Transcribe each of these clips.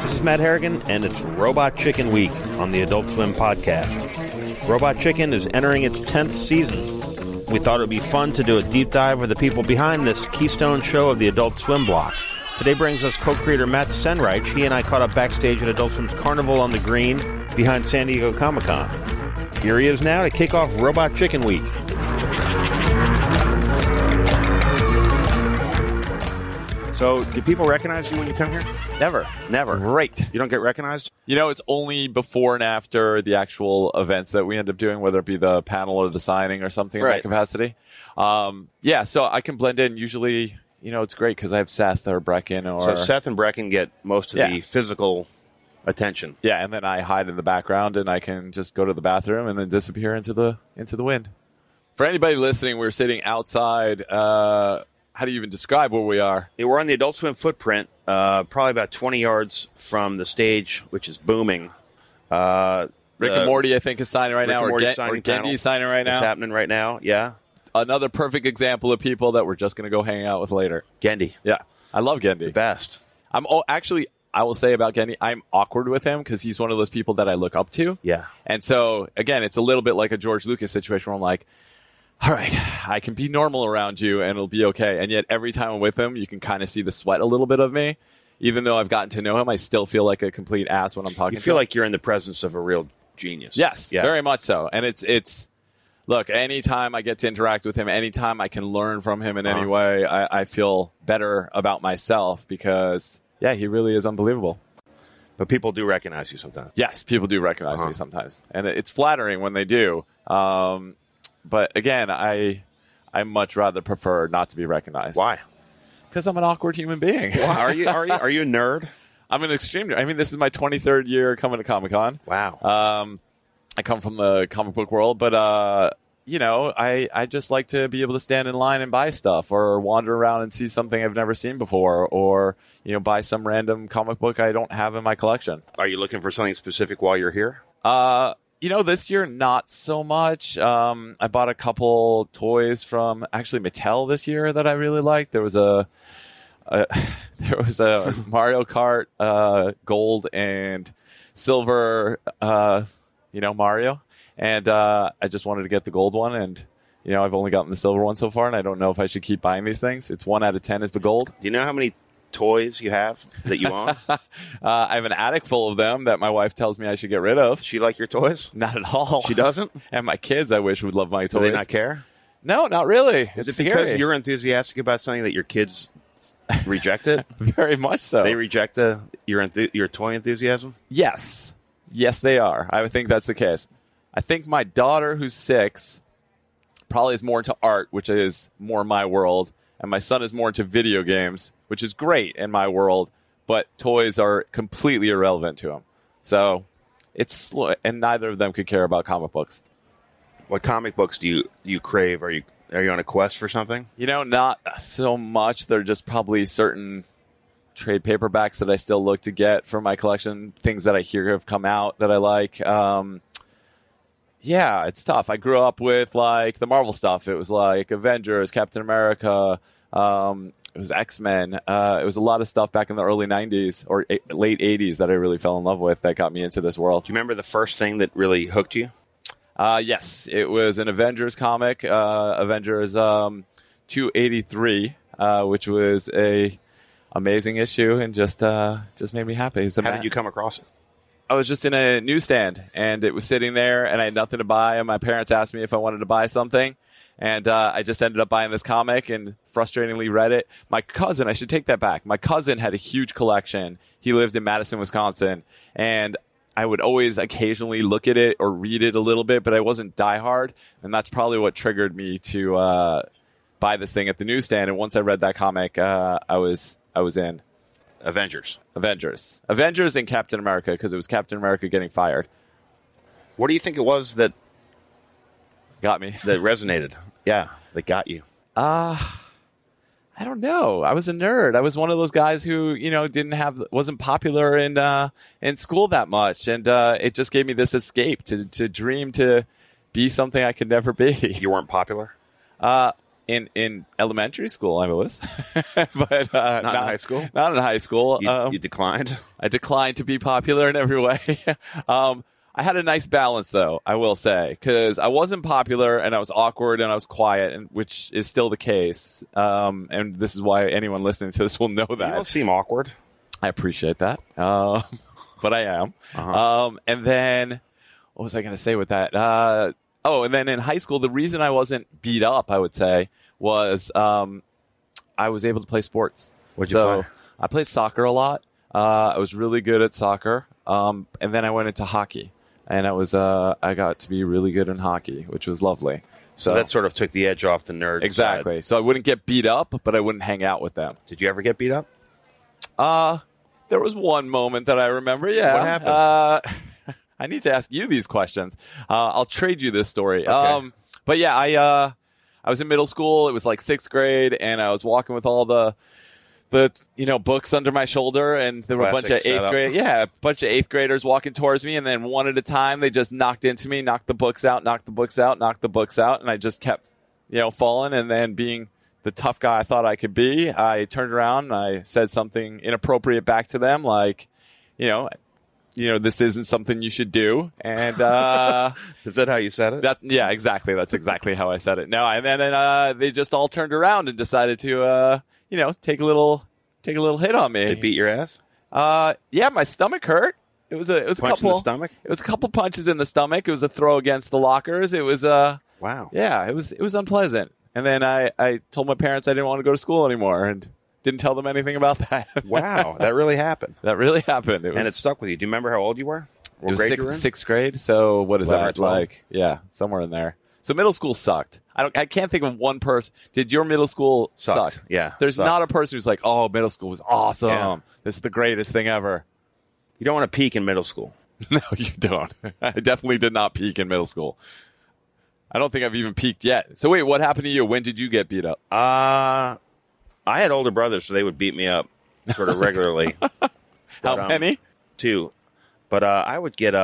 This is Matt Harrigan, and it's Robot Chicken Week on the Adult Swim podcast. Robot Chicken is entering its 10th season. We thought it would be fun to do a deep dive with the people behind this keystone show of the Adult Swim block. Today brings us co-creator Matt Senreich. He and I caught up backstage at Adult Swim's Carnival on the Green behind San Diego Comic-Con. Here he is now to kick off Robot Chicken Week. So, do people recognize you when you come here? Never. Great. You don't get recognized? You know, it's only before and after the actual events that we end up doing, whether it be the panel or the signing or something in that capacity. So I can blend in. Usually, you know, it's great because I have Seth or Brecken. So Seth and Brecken get most of the physical attention. Yeah, and then I hide in the background and I can just go to the bathroom and then disappear into the wind. For anybody listening, we're sitting outside. How do you even describe where we are? Yeah, we're on the Adult Swim footprint, probably about 20 yards from the stage, which is booming. Rick and Morty, I think, is signing right now. Or Genndy is signing right now. It's happening right now, yeah. Another perfect example of people that we're just going to go hang out with later. Genndy. Yeah. I love Genndy. The best. I will say about Genndy, I'm awkward with him because he's one of those people that I look up to. Yeah. And so, again, it's a little bit like a George Lucas situation where I'm like, all right, I can be normal around you and it'll be okay. And yet every time I'm with him, you can kind of see the sweat a little bit of me. Even though I've gotten to know him, I still feel like a complete ass when I'm talking to him. You feel like you're in the presence of a real genius. Yes, very much so. And it's look, anytime I get to interact with him, anytime I can learn from him in any way, I feel better about myself because, he really is unbelievable. But people do recognize you sometimes. Yes, people do recognize me sometimes. And it's flattering when they do. But again, I much rather prefer not to be recognized. Why? Because I'm an awkward human being. Wow. Are you a nerd? I'm an extreme nerd. I mean, this is my 23rd year coming to Comic-Con. Wow. I come from the comic book world, but I just like to be able to stand in line and buy stuff, or wander around and see something I've never seen before, or buy some random comic book I don't have in my collection. Are you looking for something specific while you're here? This year, not so much. I bought a couple toys from Mattel this year that I really liked. There was a Mario Kart gold and silver, Mario. And I just wanted to get the gold one. And, I've only gotten the silver one so far. And I don't know if I should keep buying these things. It's 1 out of 10 is the gold. Do you know how many toys you have that you own? I have an attic full of them that my wife tells me I should get rid of. She like your toys? Not at all. She doesn't? And my kids, I wish, would love my toys. Do they not care? No, not really. Is it because you're enthusiastic about something that your kids reject it? Very much so. They reject your toy enthusiasm? Yes. Yes, they are. I think that's the case. I think my daughter, who's 6, probably is more into art, which is more my world. And my son is more into video games, which is great in my world, but toys are completely irrelevant to him. So it's slow, and neither of them could care about comic books. What comic books do you crave? Are you on a quest for something? Not so much. There are just probably certain trade paperbacks that I still look to get for my collection, things that I hear have come out that I like. Yeah, it's tough. I grew up with, the Marvel stuff. It was, Avengers, Captain America. It was X-Men. It was a lot of stuff back in the early 90s or late 80s that I really fell in love with that got me into this world. Do you remember the first thing that really hooked you? Yes. It was an Avengers comic, Avengers 283, which was a amazing issue and just made me happy. How did you come across it? I was just in a newsstand, and it was sitting there, and I had nothing to buy, and my parents asked me if I wanted to buy something, and I just ended up buying this comic and frustratingly read it. My cousin had a huge collection. He lived in Madison, Wisconsin, and I would always occasionally look at it or read it a little bit, but I wasn't diehard, and that's probably what triggered me to buy this thing at the newsstand. And once I read that comic, I was in. Avengers and Captain America, because it was Captain America getting fired. What do you think it was that got me? That resonated. Yeah, that got you. I don't know. I was a nerd. I was one of those guys who, you know, wasn't popular in school that much, and it just gave me this escape to dream, to be something I could never be. You weren't popular? In elementary school, I was, but not in high school. Not in high school. You declined. I declined to be popular in every way. I had a nice balance, though, I will say, because I wasn't popular and I was awkward and I was quiet, and which is still the case. And this is why anyone listening to this will know that. You don't seem awkward. I appreciate that, but I am. Uh-huh. And then, what was I going to say with that? And then in high school, the reason I wasn't beat up, I would say, was I was able to play sports. What'd you play? I played soccer a lot. I was really good at soccer. And then I went into hockey, and I got to be really good in hockey, which was lovely. So that sort of took the edge off the nerd. Exactly. Side. So I wouldn't get beat up, but I wouldn't hang out with them. Did you ever get beat up? There was one moment that I remember. Yeah. What happened? I need to ask you these questions. I'll trade you this story. Okay. But yeah, I was in middle school. It was like 6th grade, and I was walking with all the books under my shoulder, and there Classic were a bunch of eighth graders walking towards me, and then one at a time they just knocked into me, knocked the books out, and I just kept falling, and then being the tough guy I thought I could be, I turned around and I said something inappropriate back to them, like, this isn't something you should do. And is that how you said it? Yeah, exactly. That's exactly how I said it. No, and then they just all turned around and decided to take a little hit on me. They beat your ass? Yeah, my stomach hurt. It was a couple punches in the stomach. It was a throw against the lockers. It was wow. Yeah, it was unpleasant. And then I told my parents I didn't want to go to school anymore, and didn't tell them anything about that. Wow, that really happened. And it stuck with you. Do you remember how old you were? What grade you were in? 6th grade. So what is that like? Yeah, somewhere in there. So middle school sucked. I can't think of one person. Did your middle school suck? Yeah. There's not a person who's like, oh, middle school was awesome. Yeah. This is the greatest thing ever. You don't want to peak in middle school. No, you don't. I definitely did not peak in middle school. I don't think I've even peaked yet. So wait, what happened to you? When did you get beat up? I had older brothers, so they would beat me up sort of regularly. How many? 2. But I would get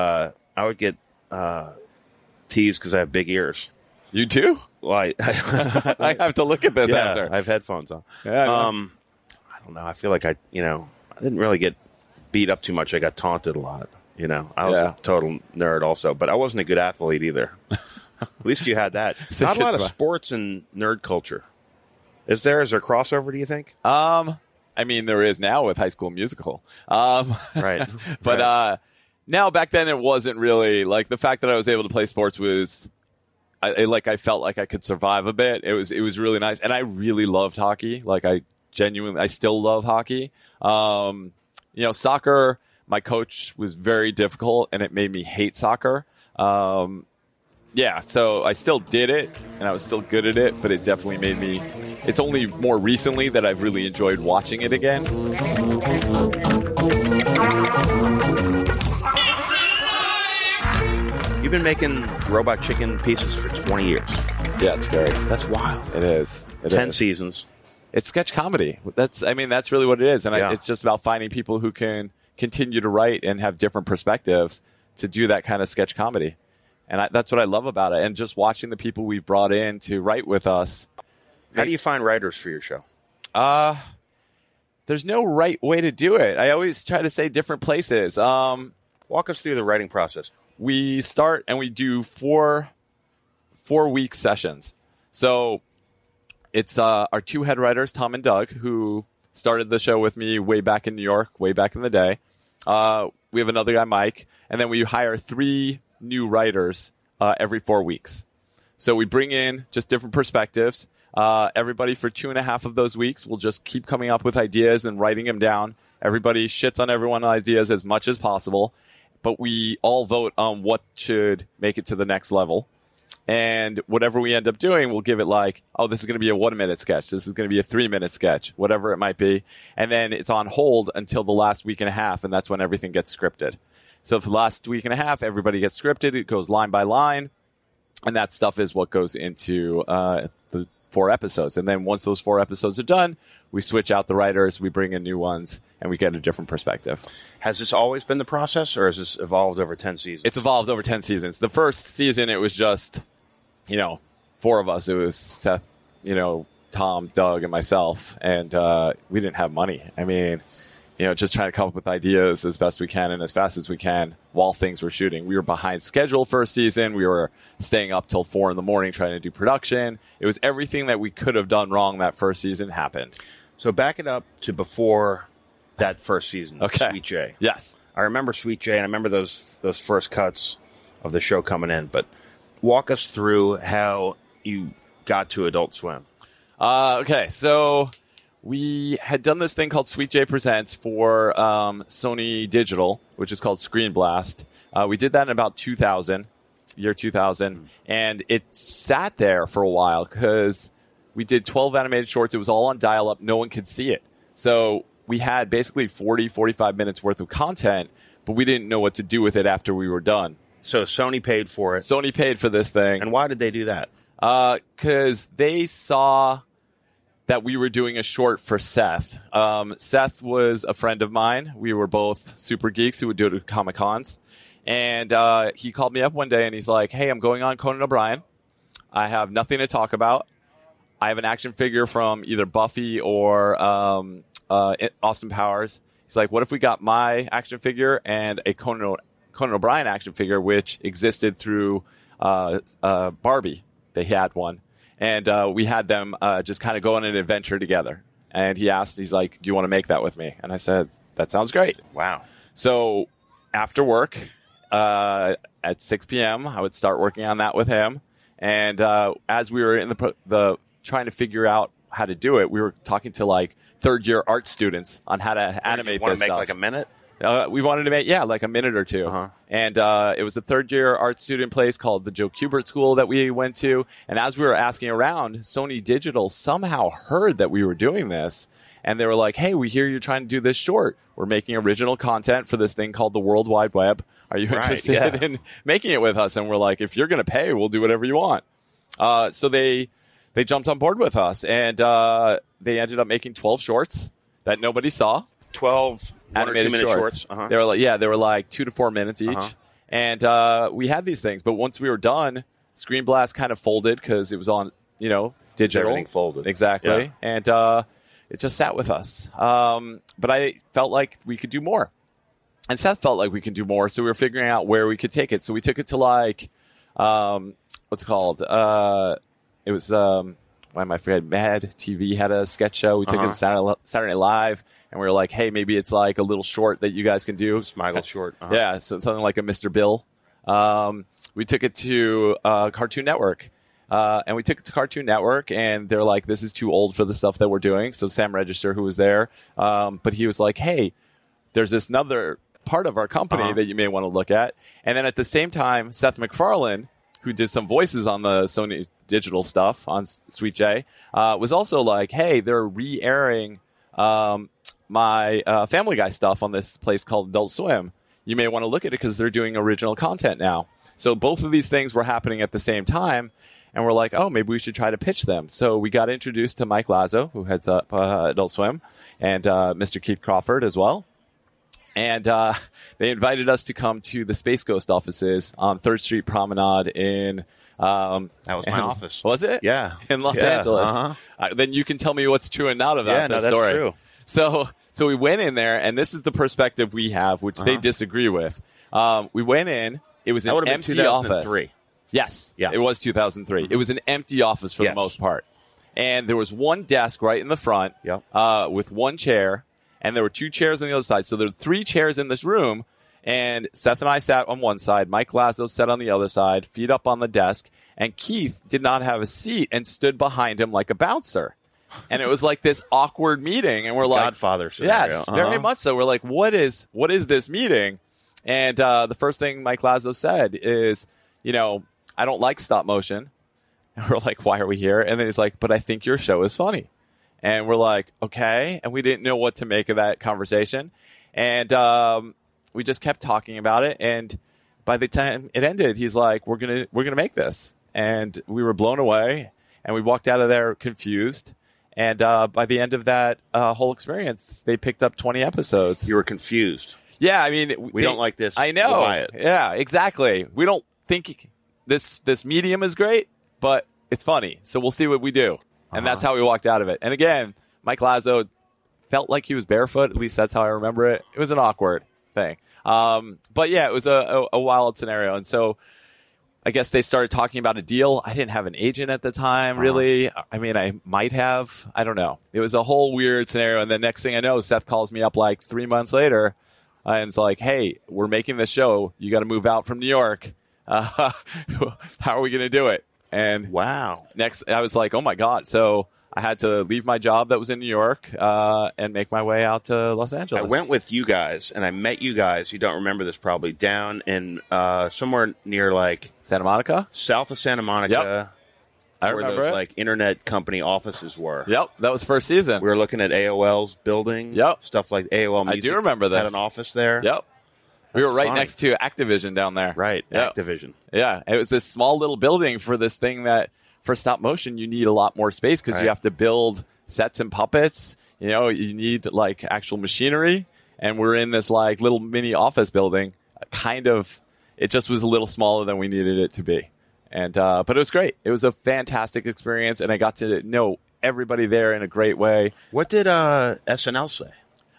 teased because I have big ears. You do? Well, I have to look at this after. I have headphones on. Yeah, I don't know. I feel like I didn't really get beat up too much. I got taunted a lot. I was a total nerd also, but I wasn't a good athlete either. At least you had that. Not a lot of sports and nerd culture. Is there crossover, do you think? I mean, there is now with High School Musical. Right. But now back then it wasn't really like the fact that I was able to play sports was. I felt like I could survive a bit. It was really nice, and I really loved hockey. Like I still love hockey. Soccer. My coach was very difficult, and it made me hate soccer. So I still did it, and I was still good at it, but it definitely made me. It's only more recently that I've really enjoyed watching it again. You've been making Robot Chicken pieces for 20 years. Yeah, it's scary. That's wild. It is. 10 seasons. It's sketch comedy. That's really what it is. And it's just about finding people who can continue to write and have different perspectives to do that kind of sketch comedy. And that's what I love about it. And just watching the people we've brought in to write with us. How do you find writers for your show? There's no right way to do it. I always try to say different places. Walk us through the writing process. We start and we do four-week sessions. So it's our 2 head writers, Tom and Doug, who started the show with me way back in New York, way back in the day. We have another guy, Mike. And then we hire 3 new writers every 4 weeks. So we bring in just different perspectives. Everybody for 2.5 of those weeks will just keep coming up with ideas and writing them down. Everybody shits on everyone's ideas as much as possible. But we all vote on what should make it to the next level. And whatever we end up doing, we'll give it like, oh, this is going to be a 1-minute sketch. This is going to be a 3-minute sketch, whatever it might be. And then it's on hold until the last week and a half, and that's when everything gets scripted. So for the last week and a half, everybody gets scripted. It goes line by line. And that stuff is what goes into the 4 episodes. And then once those 4 episodes are done, we switch out the writers, we bring in new ones, and we get a different perspective. Has this always been the process, or has this evolved over 10 seasons? It's evolved over 10 seasons. The first season, it was just... 4 of us. It was Seth, Tom, Doug, and myself. And we didn't have money. I mean, just trying to come up with ideas as best we can and as fast as we can while things were shooting. We were behind schedule first season. We were staying up till 4 in the morning trying to do production. It was everything that we could have done wrong that first season happened. So back it up to before that first season, okay. Sweet J. Yes. I remember Sweet J, and I remember those first cuts of the show coming in, but... Walk us through how you got to Adult Swim. Okay, so we had done this thing called Sweet J Presents for Sony Digital, which is called Screen Blast. We did that in about 2000, and it sat there for a while because we did 12 animated shorts. It was all on dial-up. No one could see it. So we had basically 40, 45 minutes worth of content, but we didn't know what to do with it after we were done. So Sony paid for it. Sony paid for this thing. And why did they do that? Because they saw that we were doing a short for Seth. Seth was a friend of mine. We were both super geeks who would do it at Comic-Cons. And he called me up one day and he's like, hey, I'm going on Conan O'Brien. I have nothing to talk about. I have an action figure from either Buffy or Austin Powers. He's like, what if we got my action figure and a Conan O'Brien action figure, which existed through Barbie. They had one. And we had them just kind of go on an adventure together. And he's like, do you want to make that with me? And I said, that sounds great. Wow. So after work at 6 p.m., I would start working on that with him. And as we were in the trying to figure out how to do it, we were talking to like third-year art students on how to animate this stuff. Want to make like a minute? We wanted to make, like a minute or two. Uh-huh. And it was a third-year art student place called the Joe Kubert School that we went to. And as we were asking around, Sony Digital somehow heard that we were doing this. And they were like, hey, we hear you're trying to do this short. We're making original content for this thing called the World Wide Web. Are you interested in making it with us? And we're like, if you're going to pay, we'll do whatever you want. So they jumped on board with us. And they ended up making 12 shorts that nobody saw. 12 animated shorts. Uh-huh. They were like 2 to 4 minutes each. Uh-huh. And we had these things. But once we were done, Screen Blast kind of folded because it was on, digital. Everything folded. Exactly. Yeah. And it just sat with us. But I felt like we could do more. And Seth felt like we could do more. So we were figuring out where we could take it. So we took it to like, what's it called? It was... Why am I forgetting? Mad TV had a sketch show. We took it to Saturday Night Live, and we were like, hey, maybe it's like a little short that you guys can do. Smigel short. Uh-huh. Yeah, so something like a Mr. Bill. We took it to Cartoon Network. And we took it to Cartoon Network, and they're like, this is too old for the stuff that we're doing. So Sam Register, who was there, but he was like, hey, there's this another part of our company that you may want to look at. And then at the same time, Seth MacFarlane, who did some voices on the Sony Digital stuff on Sweet J, was also like, hey, they're re-airing my Family Guy stuff on this place called Adult Swim. You may want to look at it because they're doing original content now. So both of these things were happening at the same time, and we're like, oh, maybe we should try to pitch them. So we got introduced to Mike Lazzo, who heads up Adult Swim, and Mr. Keith Crofford as well. And they invited us to come to the Space Ghost offices on 3rd Street Promenade in... that was my office. Was it? Yeah. In Los Angeles. Uh-huh. Then you can tell me what's true and not about that story. That's true. So we went in there, and this is the perspective we have, which they disagree with. We went in. It was an empty office. 2003. Yes. Yeah. It was 2003. Mm-hmm. It was an empty office for the most part. And there was one desk right in the front with one chair. And there were 2 chairs on the other side. So there were 3 chairs in this room. And Seth and I sat on one side. Mike Lazzo sat on the other side, feet up on the desk. And Keith did not have a seat and stood behind him like a bouncer. And it was like this awkward meeting. And we're like... Godfather scenario. Yes, very much so. We're like, what is this meeting? And the first thing Mike Lazzo said is, I don't like stop motion. And we're like, why are we here? And then he's like, but I think your show is funny. And we're like, okay. And we didn't know what to make of that conversation. And we just kept talking about it. And by the time it ended, he's like, we're gonna make this. And we were blown away. And we walked out of there confused. And by the end of that whole experience, they picked up 20 episodes. You were confused. Yeah, I mean, we don't like this. I know. We'll buy it. Yeah, exactly. We don't think this medium is great, but it's funny. So we'll see what we do. And that's how we walked out of it. And again, Mike Lazzo felt like he was barefoot. At least that's how I remember it. It was an awkward thing. But yeah, it was a wild scenario. And so I guess they started talking about a deal. I didn't have an agent at the time, really. I mean, I might have. I don't know. It was a whole weird scenario. And the next thing I know, Seth calls me up like 3 months later. And it's like, hey, we're making this show. You got to move out from New York. How are we going to do it? And wow. Next, I was like, oh, my God. So I had to leave my job that was in New York and make my way out to Los Angeles. I went with you guys, and I met you guys. You don't remember this probably. Down in somewhere near like Santa Monica, south of Santa Monica. Yep. I remember where those like internet company offices were. Yep, that was first season. We were looking at AOL's building. Yep, stuff like AOL Music. I do remember that. Had an office there. Yep, we were right next to Activision down there. Right, yep. Activision. Yeah, it was this small little building for this thing that for stop motion you need a lot more space because you have to build sets and puppets. You know, you need like actual machinery, and we're in this like little mini office building. Kind of, it just was a little smaller than we needed it to be. And but it was great. It was a fantastic experience, and I got to know everybody there in a great way. What did SNL say?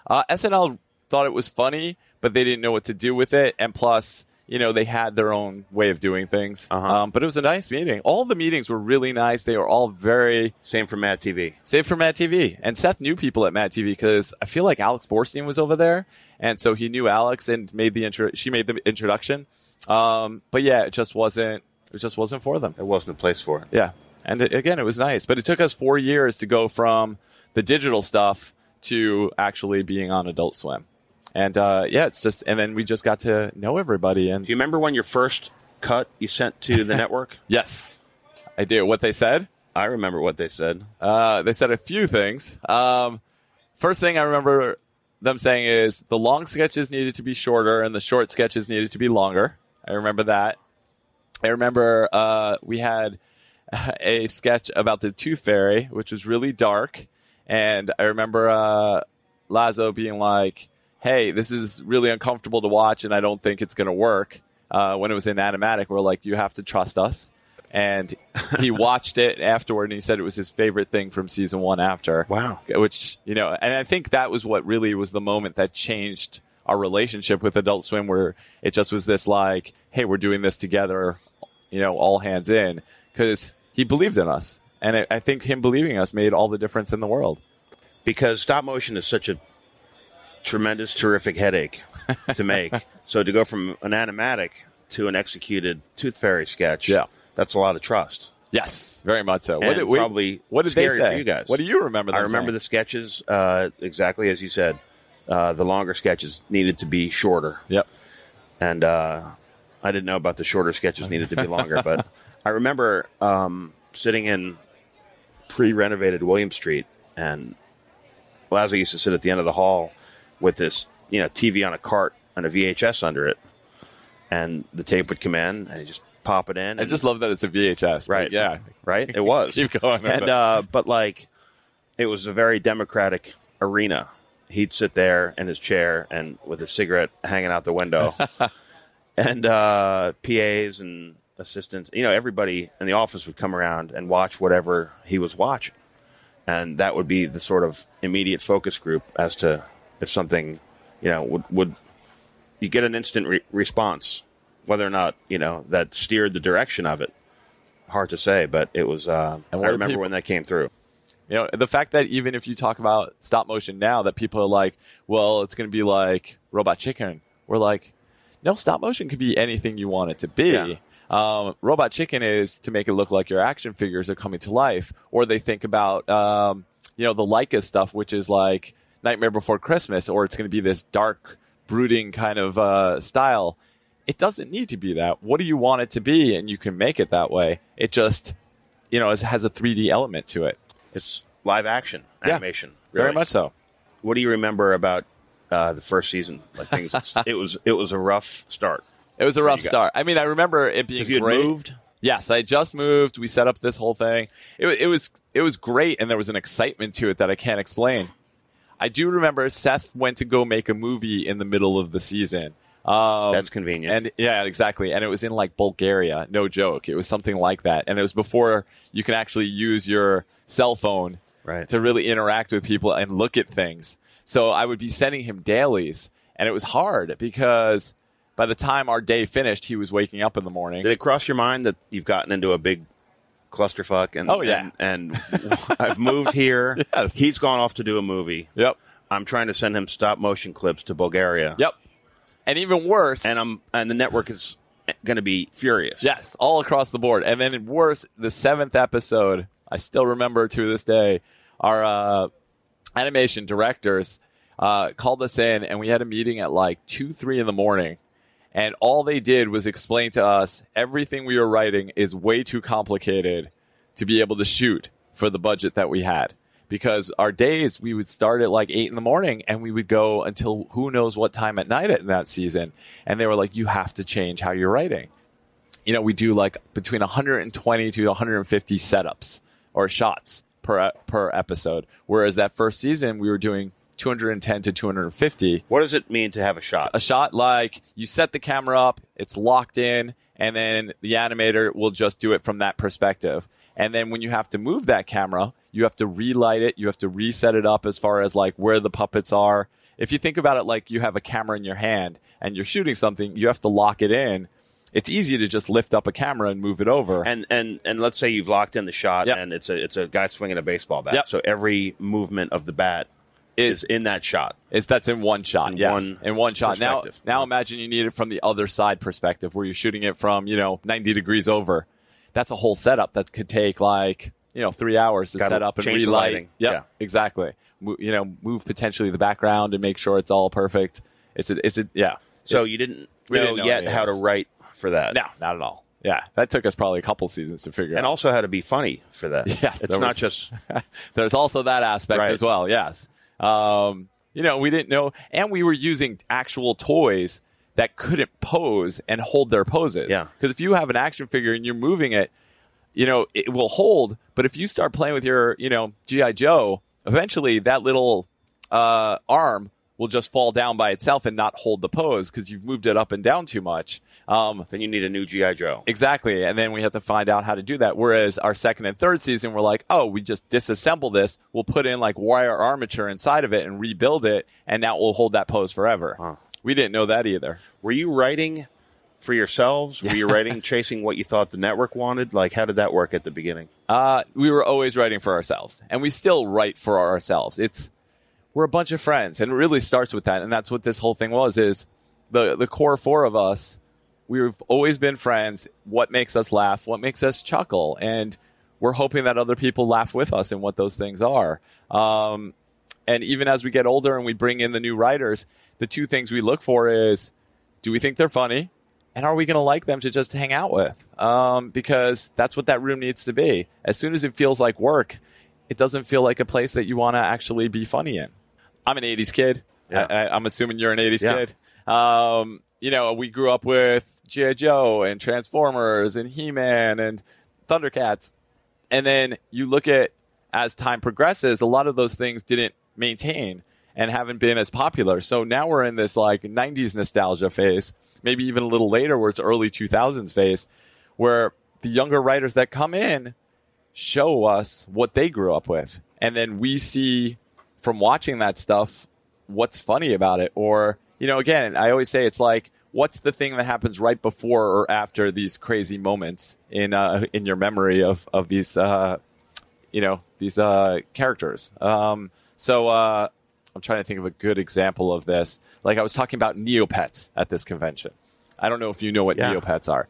SNL thought it was funny, but they didn't know what to do with it. And plus, you know, they had their own way of doing things. Uh-huh. But it was a nice meeting. All the meetings were really nice. They were all very... Same for Mad TV. Same for Mad TV. And Seth knew people at Mad TV because I feel like Alex Borstein was over there. And so he knew Alex and made the she made the introduction. But yeah, it just wasn't... It just wasn't for them. It wasn't a place for it. Yeah. And again, it was nice. But it took us 4 years to go from the digital stuff to actually being on Adult Swim. And yeah, it's just, and then we just got to know everybody. And do you remember when your first cut you sent to the network? Yes, I do. What they said? I remember what they said. They said a few things. First thing I remember them saying is the long sketches needed to be shorter and the short sketches needed to be longer. I remember that. I remember we had a sketch about the Tooth Fairy, which was really dark. And I remember Lazzo being like, hey, this is really uncomfortable to watch, and I don't think it's going to work. When it was in Animatic, we're like, you have to trust us. And he watched it afterward, and he said it was his favorite thing from season one after. Wow. Which, you know, and I think that was what really was the moment that changed our relationship with Adult Swim, where it just was this like, hey, we're doing this together, you know, all hands in, because he believed in us. And I think him believing us made all the difference in the world. Because stop motion is such a tremendous, terrific headache to make. So to go from an animatic to an executed Tooth Fairy sketch, yeah, that's a lot of trust. Yes, very much so. And what did they say? For you guys. What do you remember? I remember the sketches exactly as you said. The longer sketches needed to be shorter. Yep. And I didn't know about the shorter sketches needed to be longer, but I remember sitting in pre-renovated William Street, and Lazzo used to sit at the end of the hall with this, you know, TV on a cart and a VHS under it, and the tape would come in, and you just pop it in. I just love that it's a VHS. Right. Yeah. Right? It was. Keep going. And but, like, it was a very democratic arena. He'd sit there in his chair and with a cigarette hanging out the window, and PAs and assistants, you know, everybody in the office would come around and watch whatever he was watching. And that would be the sort of immediate focus group as to if something, you know, would you get an instant response, whether or not, you know, that steered the direction of it. Hard to say, but it was, I remember when that came through. You know, the fact that even if you talk about stop motion now, that people are like, well, it's going to be like Robot Chicken. We're like, no, stop motion could be anything you want it to be. Yeah. Robot Chicken is to make it look like your action figures are coming to life. Or they think about, you know, the Leica stuff, which is like Nightmare Before Christmas, or it's going to be this dark, brooding kind of style. it doesn't need to be that. What do you want it to be? And you can make it that way. It just, you know, it has a 3D element to it. It's live action animation. Yeah, really. Very much so. What do you remember about the first season? Like things, it was a rough start. It was a rough start. I mean, I remember it being great. 'Cause you had moved? Yes, I just moved. We set up this whole thing. It was great, and there was an excitement to it that I can't explain. I do remember Seth went to go make a movie in the middle of the season. That's convenient. And yeah, exactly. And it was in like Bulgaria. No joke. It was something like that. And it was before you can actually use your cell phone to really interact with people and look at things. So I would be sending him dailies, and it was hard because by the time our day finished, he was waking up in the morning. Did it cross your mind that you've gotten into a big clusterfuck? And, oh, yeah. And I've moved here. Yes. He's gone off to do a movie. Yep. I'm trying to send him stop motion clips to Bulgaria. Yep. And even worse. And the network is going to be furious. Yes, all across the board. And then worse, the 7th episode, I still remember to this day, our animation directors called us in, and we had a meeting at like 2, 3 in the morning. And all they did was explain to us everything we were writing is way too complicated to be able to shoot for the budget that we had. Because our days, we would start at like 8 in the morning, and we would go until who knows what time at night in that season. And they were like, you have to change how you're writing. You know, we do like between 120 to 150 setups or shots per episode. Whereas that first season, we were doing 210 to 250. What does it mean to have a shot? A shot, like you set the camera up, it's locked in, and then the animator will just do it from that perspective. And then when you have to move that camera, you have to relight it, you have to reset it up as far as like where the puppets are. If you think about it like you have a camera in your hand and you're shooting something, you have to lock it in. It's easy to just lift up a camera and move it over. And let's say you've locked in the shot, and it's a guy swinging a baseball bat. Yep. So every movement of the bat is in that shot. That's in one shot, in one shot. Now imagine you need it from the other side perspective where you're shooting it from, 90 degrees over. That's a whole setup that could take like, 3 hours to set up and relight. Yeah, exactly. Move potentially the background and make sure it's all perfect. So you didn't know yet how to write for that. No, not at all. Yeah, that took us probably a couple seasons to figure out. And also how to be funny for that. Yes. It's not just... There's also that aspect as well, yes. We didn't know, and we were using actual toys that couldn't pose and hold their poses. Yeah. Because if you have an action figure and you're moving it, it will hold. But if you start playing with your, G.I. Joe, eventually that little arm will just fall down by itself and not hold the pose because you've moved it up and down too much. Then you need a new G.I. Joe. Exactly. And then we have to find out how to do that. Whereas our second and third season, we're like, oh, we just disassemble this. We'll put in like wire armature inside of it and rebuild it. And now we'll hold that pose forever. Huh. We didn't know that either. Were you writing for yourselves? Were you writing, chasing what you thought the network wanted? Like, how did that work at the beginning? We were always writing for ourselves. And we still write for ourselves. We're a bunch of friends, and it really starts with that. And that's what this whole thing was, is the core four of us, we've always been friends. What makes us laugh? What makes us chuckle? And we're hoping that other people laugh with us and what those things are. And even as we get older and we bring in the new writers, the two things we look for is, do we think they're funny? And are we going to like them to just hang out with? Because that's what that room needs to be. As soon as it feels like work, it doesn't feel like a place that you want to actually be funny in. I'm an 80s kid. Yeah. I'm assuming you're an 80s kid. We grew up with G.I. Joe and Transformers and He-Man and Thundercats. And then you look at, as time progresses, a lot of those things didn't maintain and haven't been as popular. So now we're in this like 90s nostalgia phase, maybe even a little later where it's early 2000s phase, where the younger writers that come in show us what they grew up with. And then we see... from watching that stuff, what's funny about it? Or, again, I always say it's like, what's the thing that happens right before or after these crazy moments in your memory of these, these characters? So I'm trying to think of a good example of this. Like I was talking about Neopets at this convention. I don't know if you know what Neopets are.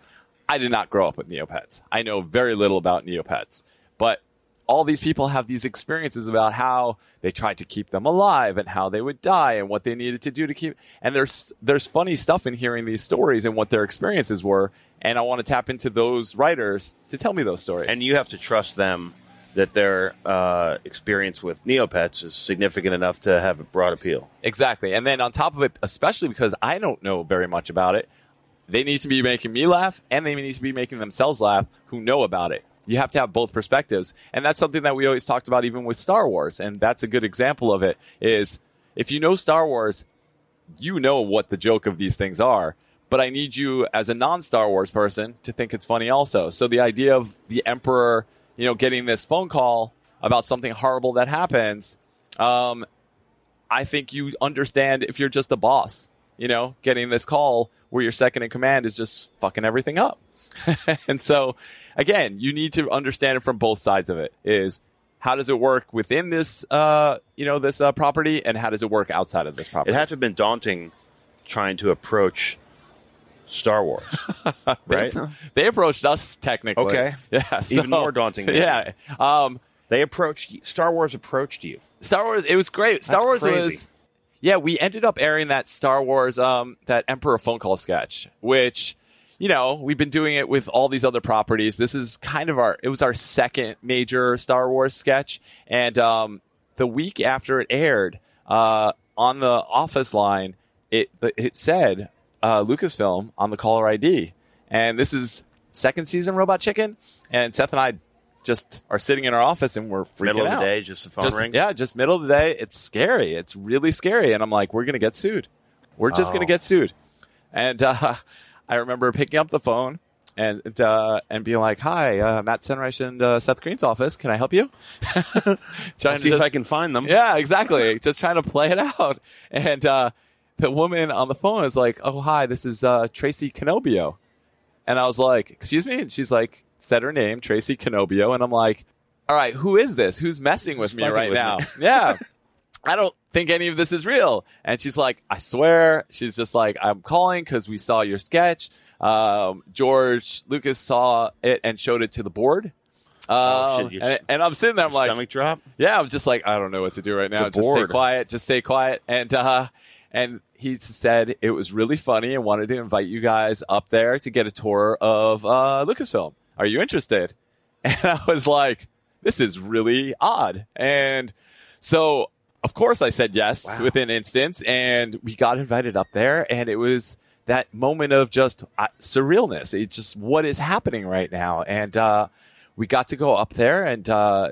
I did not grow up with Neopets. I know very little about Neopets. But all these people have these experiences about how they tried to keep them alive and how they would die and what they needed to do to keep. And there's funny stuff in hearing these stories and what their experiences were. And I want to tap into those writers to tell me those stories. And you have to trust them that their experience with Neopets is significant enough to have a broad appeal. Exactly. And then on top of it, especially because I don't know very much about it, they need to be making me laugh and they need to be making themselves laugh who know about it. You have to have both perspectives. And that's something that we always talked about even with Star Wars. And that's a good example of it is if you know Star Wars, you know what the joke of these things are. But I need you as a non-Star Wars person to think it's funny also. So the idea of the Emperor, you know, getting this phone call about something horrible that happens, I think you understand if you're just a boss, you know, getting this call where your second in command is just fucking everything up. And so, again, you need to understand it from both sides of it is how does it work within this, this property and how does it work outside of this property? It had to have been daunting trying to approach Star Wars, right? They approached us technically. Okay. Yeah. So, even more daunting. Yeah. They approached Star Wars approached you. Star Wars. It was great. Star Wars was. Yeah, we ended up airing that Star Wars, that Emperor phone call sketch, which, you know, we've been doing it with all these other properties. This is kind of it was our second major Star Wars sketch. And the week after it aired, on the office line, it said Lucasfilm on the caller ID. And this is second season Robot Chicken. And Seth and I just are sitting in our office and we're freaking out. Middle of the day, just the phone rings? Yeah, just middle of the day. It's scary. It's really scary. And I'm like, we're going to get sued. We're just going to get sued. And I remember picking up the phone and being like, hi, Matt Senreich and Seth Green's office. Can I help you? I'll see if I can find them. Yeah, exactly. Just trying to play it out. And the woman on the phone is like, oh, hi, this is Tracy Kenobio. And I was like, excuse me? And she's like, said her name, Tracy Kenobio. And I'm like, all right, who is this? Who's messing with me right now? Yeah. I don't think any of this is real. And she's like, I swear. She's just like, I'm calling because we saw your sketch. George Lucas saw it and showed it to the board. Oh, shit, and I'm sitting there, I'm like, stomach drop? Yeah, I'm just like, I don't know what to do right now. Just stay quiet. Just stay quiet. And he said it was really funny and wanted to invite you guys up there to get a tour of Lucasfilm. Are you interested? And I was like, this is really odd. And so, of course, I said yes within instance. And we got invited up there. And it was that moment of just surrealness. It's just what is happening right now. And we got to go up there. And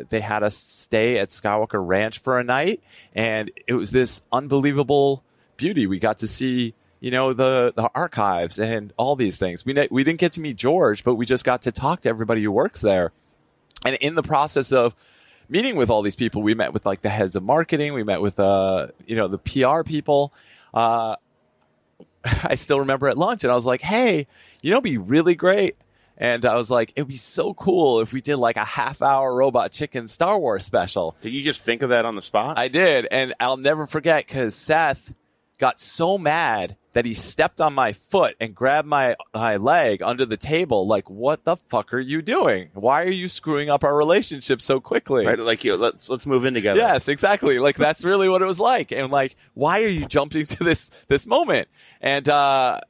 they had us stay at Skywalker Ranch for a night. And it was this unbelievable beauty. We got to see, you know, the archives and all these things. We didn't get to meet George, but we just got to talk to everybody who works there. And in the process of meeting with all these people, we met with like the heads of marketing. We met with the PR people. I still remember at lunch, and I was like, hey, you know, it'd be really great. And I was like, it'd be so cool if we did like a half-hour Robot Chicken Star Wars special. Did you just think of that on the spot? I did, and I'll never forget because Seth got so mad that he stepped on my foot and grabbed my leg under the table. Like, what the fuck are you doing? Why are you screwing up our relationship so quickly? Right, like, let's move in together. Yes, exactly. Like, that's really what it was like. And like, why are you jumping to this moment? And they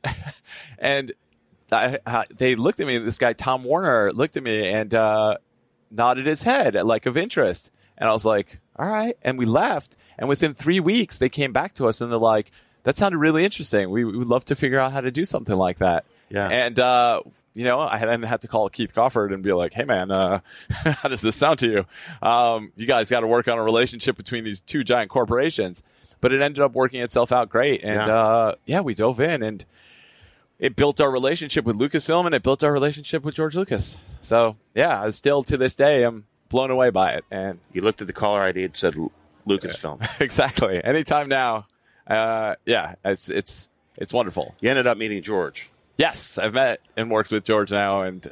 looked at me. This guy Tom Warner looked at me and nodded his head, like of interest. And I was like, all right. And we left. And within 3 weeks, they came back to us and they're like, that sounded really interesting. We would love to figure out how to do something like that. Yeah. And, I then had to call Keith Crofford and be like, hey, man, how does this sound to you? You guys got to work on a relationship between these two giant corporations. But it ended up working itself out great. And, we dove in and it built our relationship with Lucasfilm and it built our relationship with George Lucas. So, yeah, I still to this day, I'm blown away by it. And you looked at the caller ID and said Lucasfilm. Exactly. Anytime now. It's wonderful. You ended up meeting George. Yes, I've met and worked with George now, and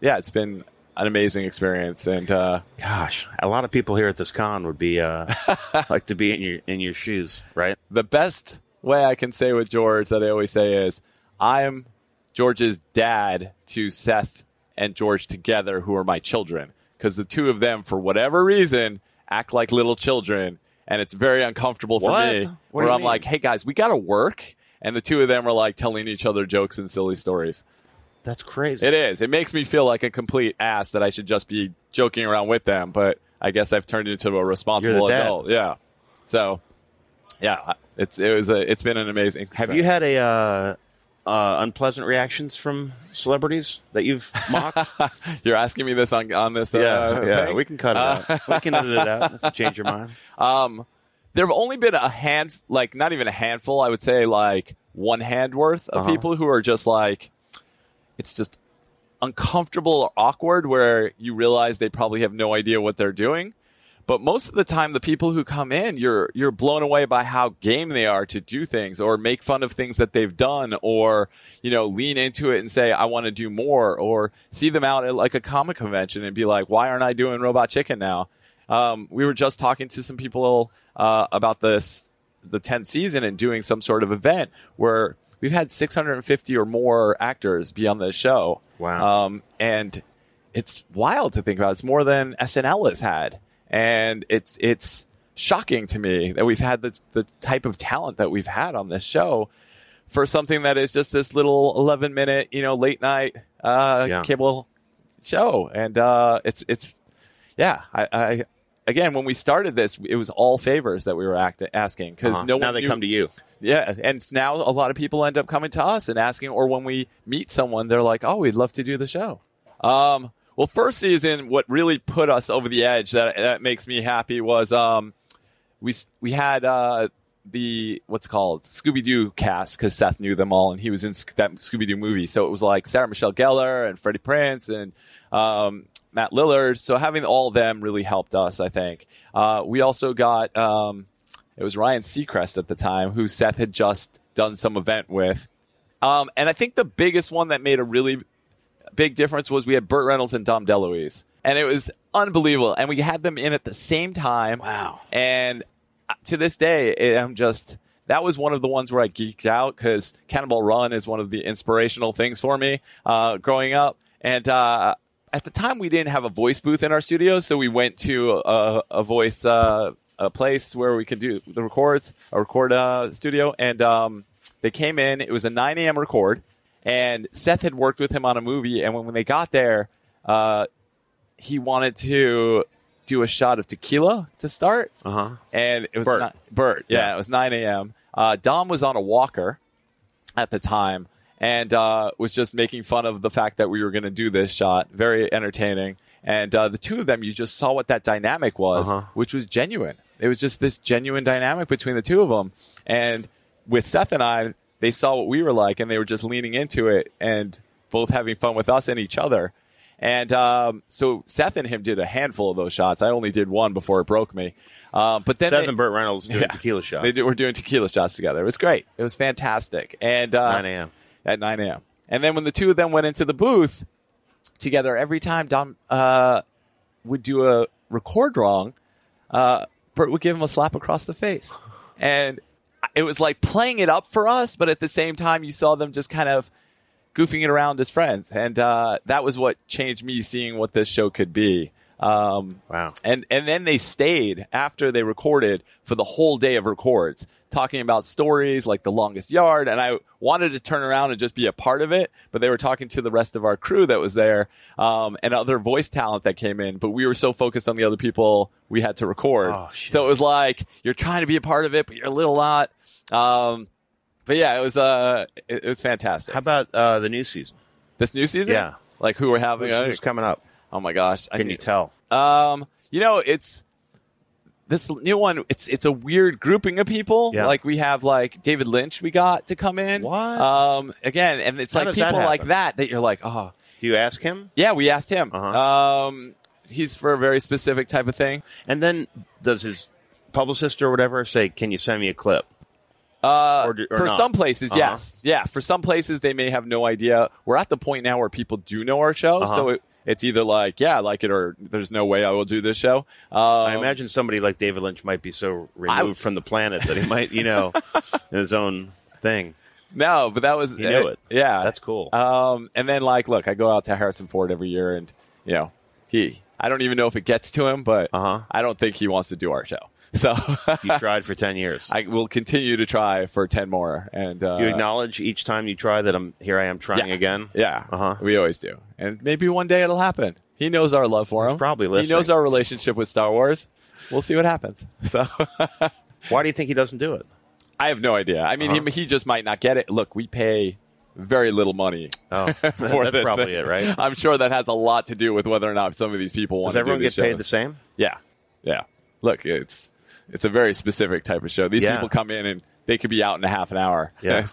it's been an amazing experience. And gosh, a lot of people here at this con would be like to be in your shoes, right? The best way I can say with George that I always say is I'm George's dad to Seth and George together, who are my children. because the two of them, for whatever reason, act like little children. And it's very uncomfortable for me. What where I'm mean? Like, hey, guys, we got to work. And the two of them are like telling each other jokes and silly stories. That's crazy. It is. It makes me feel like a complete ass that I should just be joking around with them. But I guess I've turned into a responsible adult. Yeah. So, yeah, it's been an amazing experience. Have you had a unpleasant reactions from celebrities that you've mocked? You're asking me this on this thing? We can cut it out. We can edit it out if you change your mind. There have only been a hand, like not even a handful, I would say like one hand worth of people who are just like, it's just uncomfortable or awkward where you realize they probably have no idea what they're doing. But most of the time, the people who come in, you're blown away by how game they are to do things or make fun of things that they've done or, you know, lean into it and say, I want to do more, or see them out at like a comic convention and be like, why aren't I doing Robot Chicken now? We were just talking to some people about the 10th season and doing some sort of event where we've had 650 or more actors be on this show. Wow. And it's wild to think about. It's more than SNL has had. And it's shocking to me that we've had the type of talent that we've had on this show for something that is just this little 11-minute, late night cable show. And I again, when we started this, it was all favors that we were asking because no one now they knew. Come to you. Yeah, and now a lot of people end up coming to us and asking, or when we meet someone, they're like, "Oh, we'd love to do the show." Well, first season, what really put us over the edge that makes me happy was we had the what's called Scooby-Doo cast because Seth knew them all and he was in that Scooby-Doo movie. So it was like Sarah Michelle Gellar and Freddie Prinze and Matt Lillard. So having all of them really helped us, I think. We also got it was Ryan Seacrest at the time who Seth had just done some event with. And I think the biggest one that made a really big difference was we had Burt Reynolds and Dom DeLuise, and it was unbelievable. And we had them in at the same time. Wow! And to this day, that was one of the ones where I geeked out because Cannonball Run is one of the inspirational things for me growing up. And at the time, we didn't have a voice booth in our studio, so we went to a voice a place where we could do the records, a record studio, and they came in. It was a 9 a.m. record. And Seth had worked with him on a movie, and when they got there, he wanted to do a shot of tequila to start. And it was Bert. Yeah, it was 9 a.m. Dom was on a walker at the time and was just making fun of the fact that we were going to do this shot. Very entertaining. And the two of them, you just saw what that dynamic was, which was genuine. It was just this genuine dynamic between the two of them. And with Seth and I, they saw what we were like, and they were just leaning into it and both having fun with us and each other. And so Seth and him did a handful of those shots. I only did one before it broke me. But then Seth and Burt Reynolds doing tequila shots. They were doing tequila shots together. It was great. It was fantastic. And 9 a.m. At 9 a.m. And then when the two of them went into the booth together, every time Dom would do a record wrong, Burt would give him a slap across the face. And it was like playing it up for us, but at the same time, you saw them just kind of goofing it around as friends. And that was what changed me seeing what this show could be. Wow. And then they stayed after they recorded for the whole day of records, talking about stories like The Longest Yard. And I wanted to turn around and just be a part of it, but they were talking to the rest of our crew that was there and other voice talent that came in. But we were so focused on the other people we had to record. Oh, shit. So it was like you're trying to be a part of it, but you're a little not. But yeah, it was fantastic. How about the new season? This new season? Yeah. Like who we're having? Who's coming up? Oh my gosh! Can you tell? It's this new one. It's a weird grouping of people. Yeah. Like we have like David Lynch. We got to come in. What? Again, and it's like people like that you're like, oh. Do you ask him? Yeah, we asked him. He's for a very specific type of thing. And then does his publicist or whatever say, "Can you send me a clip?" Or for some places, yes. Yeah, for some places they may have no idea. We're at the point now where people do know our show, so it's either like, yeah, I like it, or there's no way I will do this show. I imagine somebody like David Lynch might be so removed from the planet that he might, his own thing. No, but that was... He knew it. Yeah. That's cool. And then, like, look, I go out to Harrison Ford every year, and, he I don't even know if it gets to him, but I don't think he wants to do our show. So you tried for 10 years. I will continue to try for 10 more. And do you acknowledge each time you try that I am trying again? Yeah. We always do. And maybe one day it'll happen. He knows our love for him. He's probably listening. He knows our relationship with Star Wars. We'll see what happens. So why do you think he doesn't do it? I have no idea. I mean, he just might not get it. Look, we pay very little money for this. That's probably it, right? I'm sure that has a lot to do with whether or not some of these people want to do these shows. Does everyone get paid the same? Yeah. Yeah. Look, it's a very specific type of show. These people come in and they could be out in a half an hour. Yeah.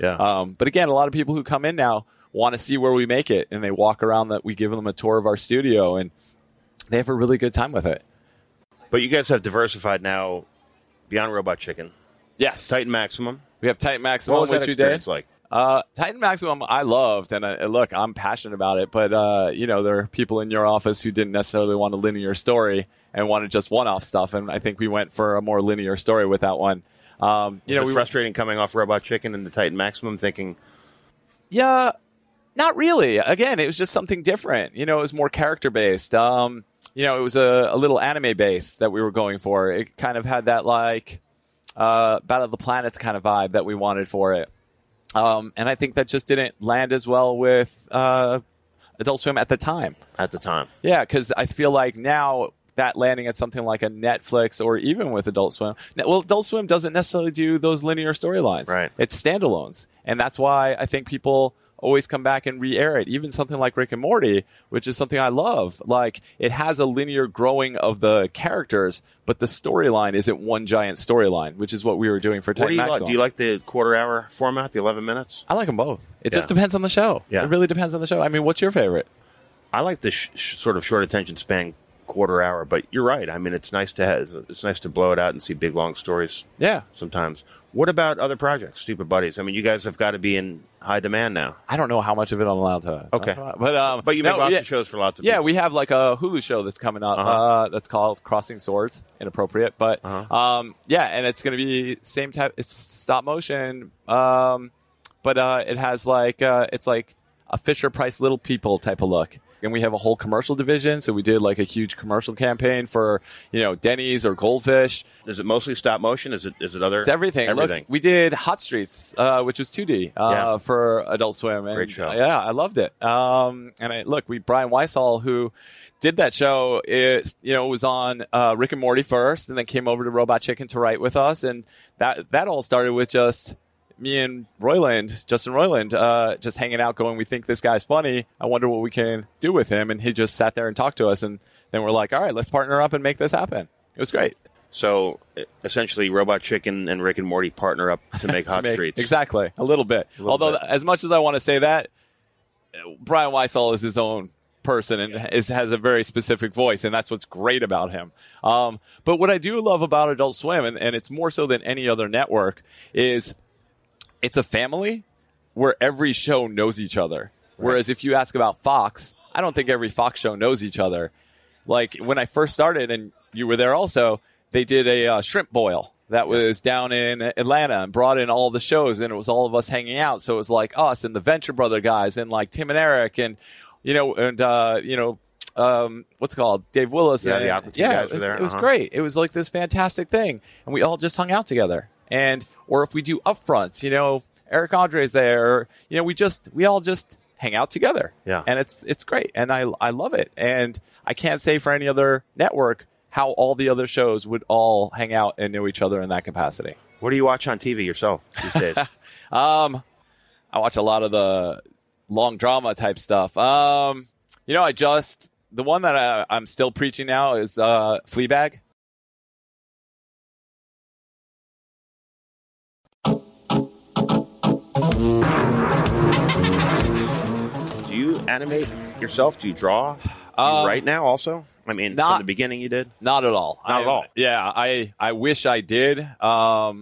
But again, a lot of people who come in now want to see where we make it, and they walk around. We give them a tour of our studio, and they have a really good time with it. But you guys have diversified now beyond Robot Chicken. Yes. Titan Maximum. We have Titan Maximum. What was that experience like? Titan Maximum I loved, and look, I'm passionate about it, but there are people in your office who didn't necessarily want a linear story and wanted just one-off stuff, and I think we went for a more linear story with that one. It was frustrating coming off Robot Chicken and the Titan Maximum thinking... Yeah, not really. Again, it was just something different. It was more character-based. It was a little anime-based that we were going for. It kind of had that, Battle of the Planets kind of vibe that we wanted for it. And I think that just didn't land as well with Adult Swim at the time. Yeah, because I feel like now that landing at something like a Netflix or even with Adult Swim. Well, Adult Swim doesn't necessarily do those linear storylines. Right. It's standalones. And that's why I think people always come back and re-air it. Even something like Rick and Morty, which is something I love. It has a linear growing of the characters, but the storyline isn't one giant storyline, which is what we were doing for Titan Maximum. Do you like the quarter-hour format, the 11 minutes? I like them both. It just depends on the show. Yeah. It really depends on the show. I mean, what's your favorite? I like the sort of short attention span quarter-hour, but you're right. I mean, it's nice to blow it out and see big, long stories. Yeah. Sometimes. What about other projects, Stupid Buddies? I mean, you guys have got to be in high demand now. I don't know how much of it I'm allowed to. Okay. But you make lots of shows for lots of people. Yeah, we have a Hulu show that's coming up that's called Crossing Swords. Inappropriate. But, and it's going to be same type. It's stop motion, but it has it's a Fisher-Price Little People type of look. And we have a whole commercial division, so we did a huge commercial campaign for Denny's or Goldfish. Is it mostly stop motion? Is it other? It's everything. Look, we did Hot Streets, which was 2D for Adult Swim. And, great show. Yeah, I loved it. Brian Wysol, who did that show, was on Rick and Morty first, and then came over to Robot Chicken to write with us, and that all started with just. Me and Justin Roiland, just hanging out going, we think this guy's funny. I wonder what we can do with him. And he just sat there and talked to us. And then we're like, all right, let's partner up and make this happen. It was great. So essentially Robot Chicken and Rick and Morty partner up to make Hot Streets. Exactly. A little bit. As much as I want to say that, Brian Wysol is his own person and has a very specific voice, and that's what's great about him. But what I do love about Adult Swim, and it's more so than any other network, is... It's a family where every show knows each other. Right. Whereas if you ask about Fox, I don't think every Fox show knows each other. When I first started, and you were there also, they did a shrimp boil that was down in Atlanta and brought in all the shows, and it was all of us hanging out. So it was us and the Venture Brother guys and Tim and Eric and what's it called? Dave Willis. Yeah, the Aqua Teen guys were there. It was great. It was this fantastic thing, and we all just hung out together. And, or if we do upfronts, Eric Andre's there, we all just hang out together. Yeah. And it's great. And I love it. And I can't say for any other network how all the other shows would all hang out and know each other in that capacity. What do you watch on TV yourself these days? I watch a lot of the long drama type stuff. The one that I'm still preaching now is, Fleabag. Do you animate yourself? Do you draw? Right now also? I mean, from the beginning you did? Not at all. Not at all. Yeah, I wish I did. I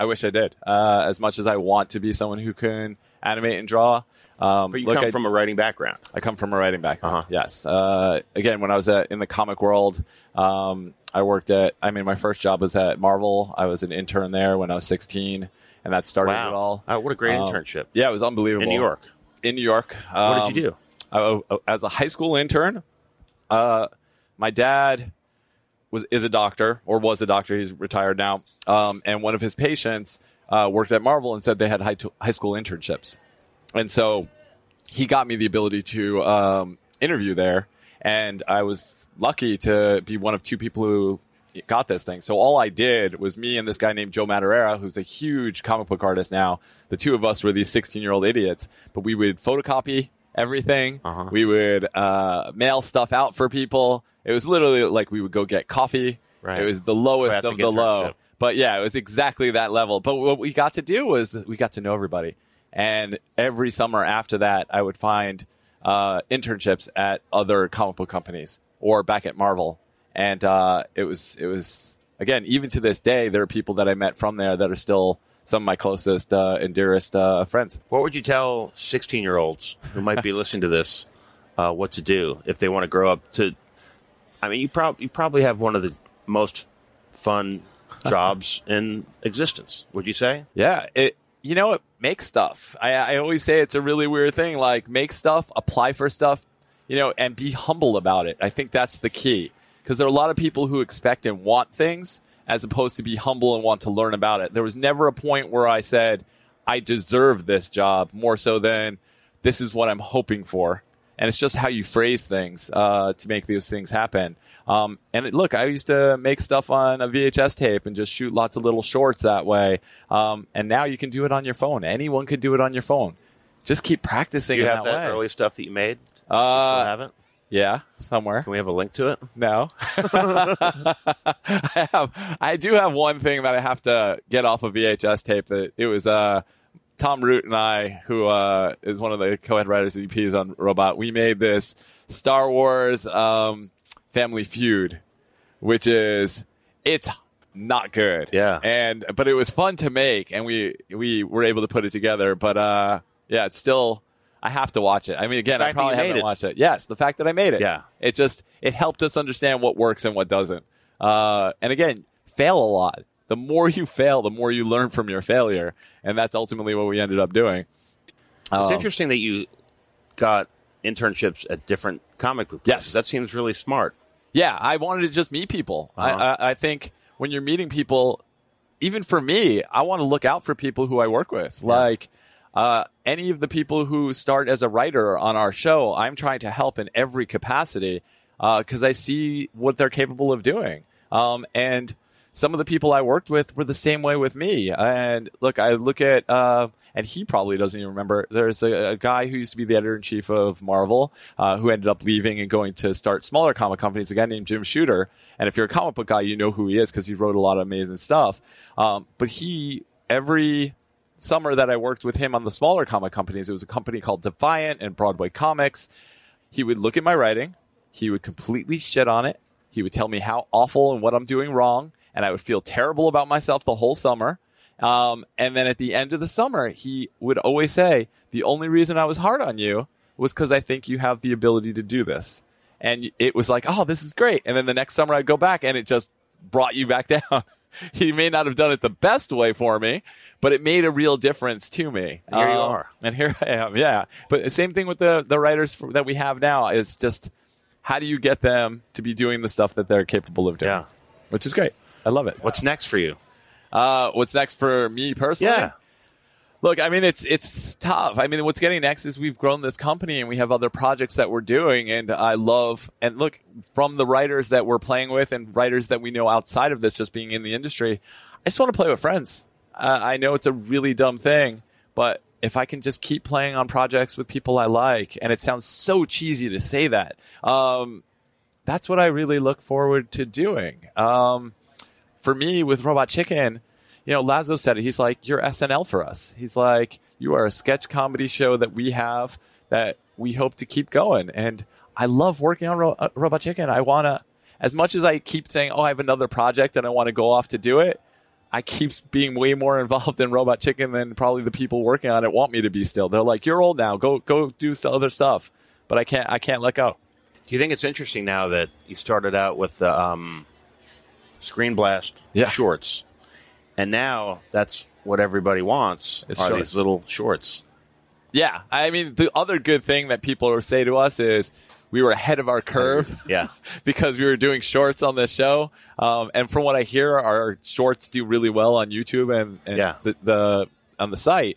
wish I did. As much as I want to be someone who can animate and draw. But you come from a writing background. I come from a writing background, yes. Again, when I was in the comic world, I worked my first job was at Marvel. I was an intern there when I was 16. And that started it all. What a great internship. Yeah, it was unbelievable. In New York. What did you do? As a high school intern, My dad is a doctor, or was a doctor. He's retired now. And one of his patients worked at Marvel and said they had high school internships. And so he got me the ability to interview there. And I was lucky to be one of two people who got this thing. So all I did was me and this guy named Joe Madureira, who's a huge comic book artist now. The two of us were these 16-year-old idiots. But we would photocopy everything. Uh-huh. We would mail stuff out for people. It was literally like we would go get coffee. Right. It was the lowest of the low. But yeah, it was exactly that level. But what we got to do was we got to know everybody. And every summer after that, I would find internships at other comic book companies or back at Marvel. And it was again, even to this day, there are people that I met from there that are still some of my closest and dearest friends. What would you tell 16-year-olds who might be listening to this what to do if they want to grow up to? I mean, you probably have one of the most fun jobs in existence. Would you say? Yeah. It makes stuff. I always say it's a really weird thing. Like, make stuff, apply for stuff, and be humble about it. I think that's the key. Because there are a lot of people who expect and want things as opposed to be humble and want to learn about it. There was never a point where I said, I deserve this job, more so than this is what I'm hoping for. And it's just how you phrase things to make those things happen. Look, I used to make stuff on a VHS tape and just shoot lots of little shorts that way. And now you can do it on your phone. Anyone could do it on your phone. Just keep practicing in that way. Do you have that early stuff that you made? You still haven't? Yeah, somewhere. Can we have a link to it? No. I do have one thing that I have to get off of VHS tape. That it was Tom Root and I, who is one of the co-head writers and EPs on Robot. We made this Star Wars Family Feud, which is it's not good. Yeah. But it was fun to make, and we were able to put it together. But yeah, it's still. I have to watch it. I mean, again, I probably haven't watched it. Yes, the fact that I made it. Yeah. It helped us understand what works and what doesn't. And again, fail a lot. The more you fail, the more you learn from your failure. And that's ultimately what we ended up doing. It's interesting that you got internships at different comic book places. Yes. That seems really smart. Yeah, I wanted to just meet people. Uh-huh. I think when you're meeting people, even for me, I want to look out for people who I work with. Yeah. Like... any of the people who start as a writer on our show, I'm trying to help in every capacity because I see what they're capable of doing. And some of the people I worked with were the same way with me. And look, I look at and he probably doesn't even remember. There's a guy who used to be the editor-in-chief of Marvel who ended up leaving and going to start smaller comic companies, a guy named Jim Shooter. And if you're a comic book guy, you know who he is because he wrote a lot of amazing stuff. But every summer that I worked with him on the smaller comic companies, it was a company called Defiant and Broadway Comics. He would look at my writing. He would completely shit on it. He would tell me how awful and what I'm doing wrong. And I would feel terrible about myself the whole summer. And then at the end of the summer, he would always say, the only reason I was hard on you was because I think you have the ability to do this. And it was like, oh, this is great. And then the next summer I'd go back and it just brought you back down. He may not have done it the best way for me, but it made a real difference to me. And here you are. And here I am, yeah. But the same thing with the writers that we have now is just how do you get them to be doing the stuff that they're capable of doing? Yeah. Which is great. I love it. What's next for you? What's next for me personally? Yeah. Look, I mean, it's tough. I mean, what's getting next is we've grown this company and we have other projects that we're doing. And I love, and look, from the writers that we're playing with and writers that we know outside of this, just being in the industry, I just want to play with friends. I know it's a really dumb thing, but if I can just keep playing on projects with people I like, and it sounds so cheesy to say that, that's what I really look forward to doing. For me, with Robot Chicken, Lazzo said it. He's like, you're SNL for us. He's like, you are a sketch comedy show that we have that we hope to keep going. And I love working on Robot Chicken. I want to, as much as I keep saying, I have another project and I want to go off to do it, I keep being way more involved in Robot Chicken than probably the people working on it want me to be still. They're like, you're old now. Go do some other stuff. But I can't let go. Do you think it's interesting now that you started out with the Screen Blast shorts? And now that's what everybody wants are these little shorts. Yeah. I mean, the other good thing that people say to us is we were ahead of our curve. Yeah, because we were doing shorts on this show. And from what I hear, our shorts do really well on YouTube and yeah. the on the site.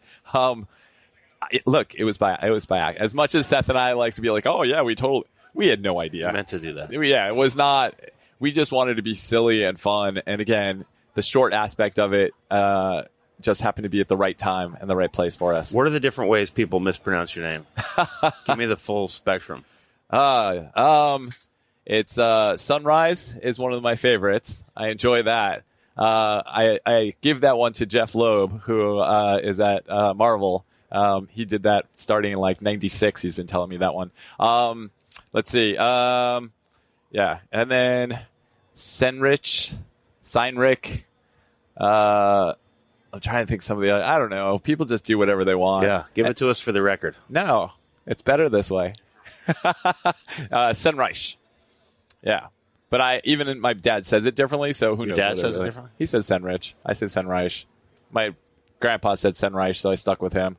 It was by as much as Seth and I like to be like, oh yeah, we had no idea. We meant to do that. Yeah, it was not. We just wanted to be silly and fun. And again, the short aspect of it just happened to be at the right time and the right place for us. What are the different ways people mispronounce your name? Give me the full spectrum. It's Sunrise is one of my favorites. I enjoy that. I give that one to Jeff Loeb, who is at Marvel. He did that starting in like 96. He's been telling me that one. Let's see. Yeah. And then Senreich. I'm trying to think some of the other. I don't know. People just do whatever they want. Yeah. Give it to us for the record. No. It's better this way. Senreich. Yeah. But my dad says it differently, so who knows? Your dad says it differently? He says Senreich. I say Senreich. My grandpa said Senreich, so I stuck with him.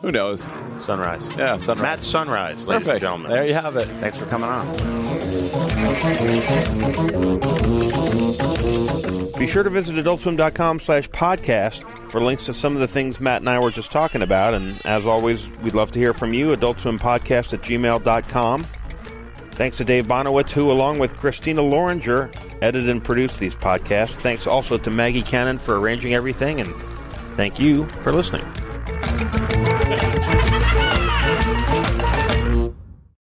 Who knows? Sunrise. Yeah, Sunrise. Matt Sunrise, ladies and gentlemen. There you have it. Thanks for coming on. Be sure to visit adultswim.com/podcast for links to some of the things Matt and I were just talking about. And as always, we'd love to hear from you. adultswimpodcast@gmail.com. Thanks to Dave Bonowitz, who, along with Christina Lorenger, edited and produced these podcasts. Thanks also to Maggie Cannon for arranging everything. And thank you for listening. Ha ha ha ha ha!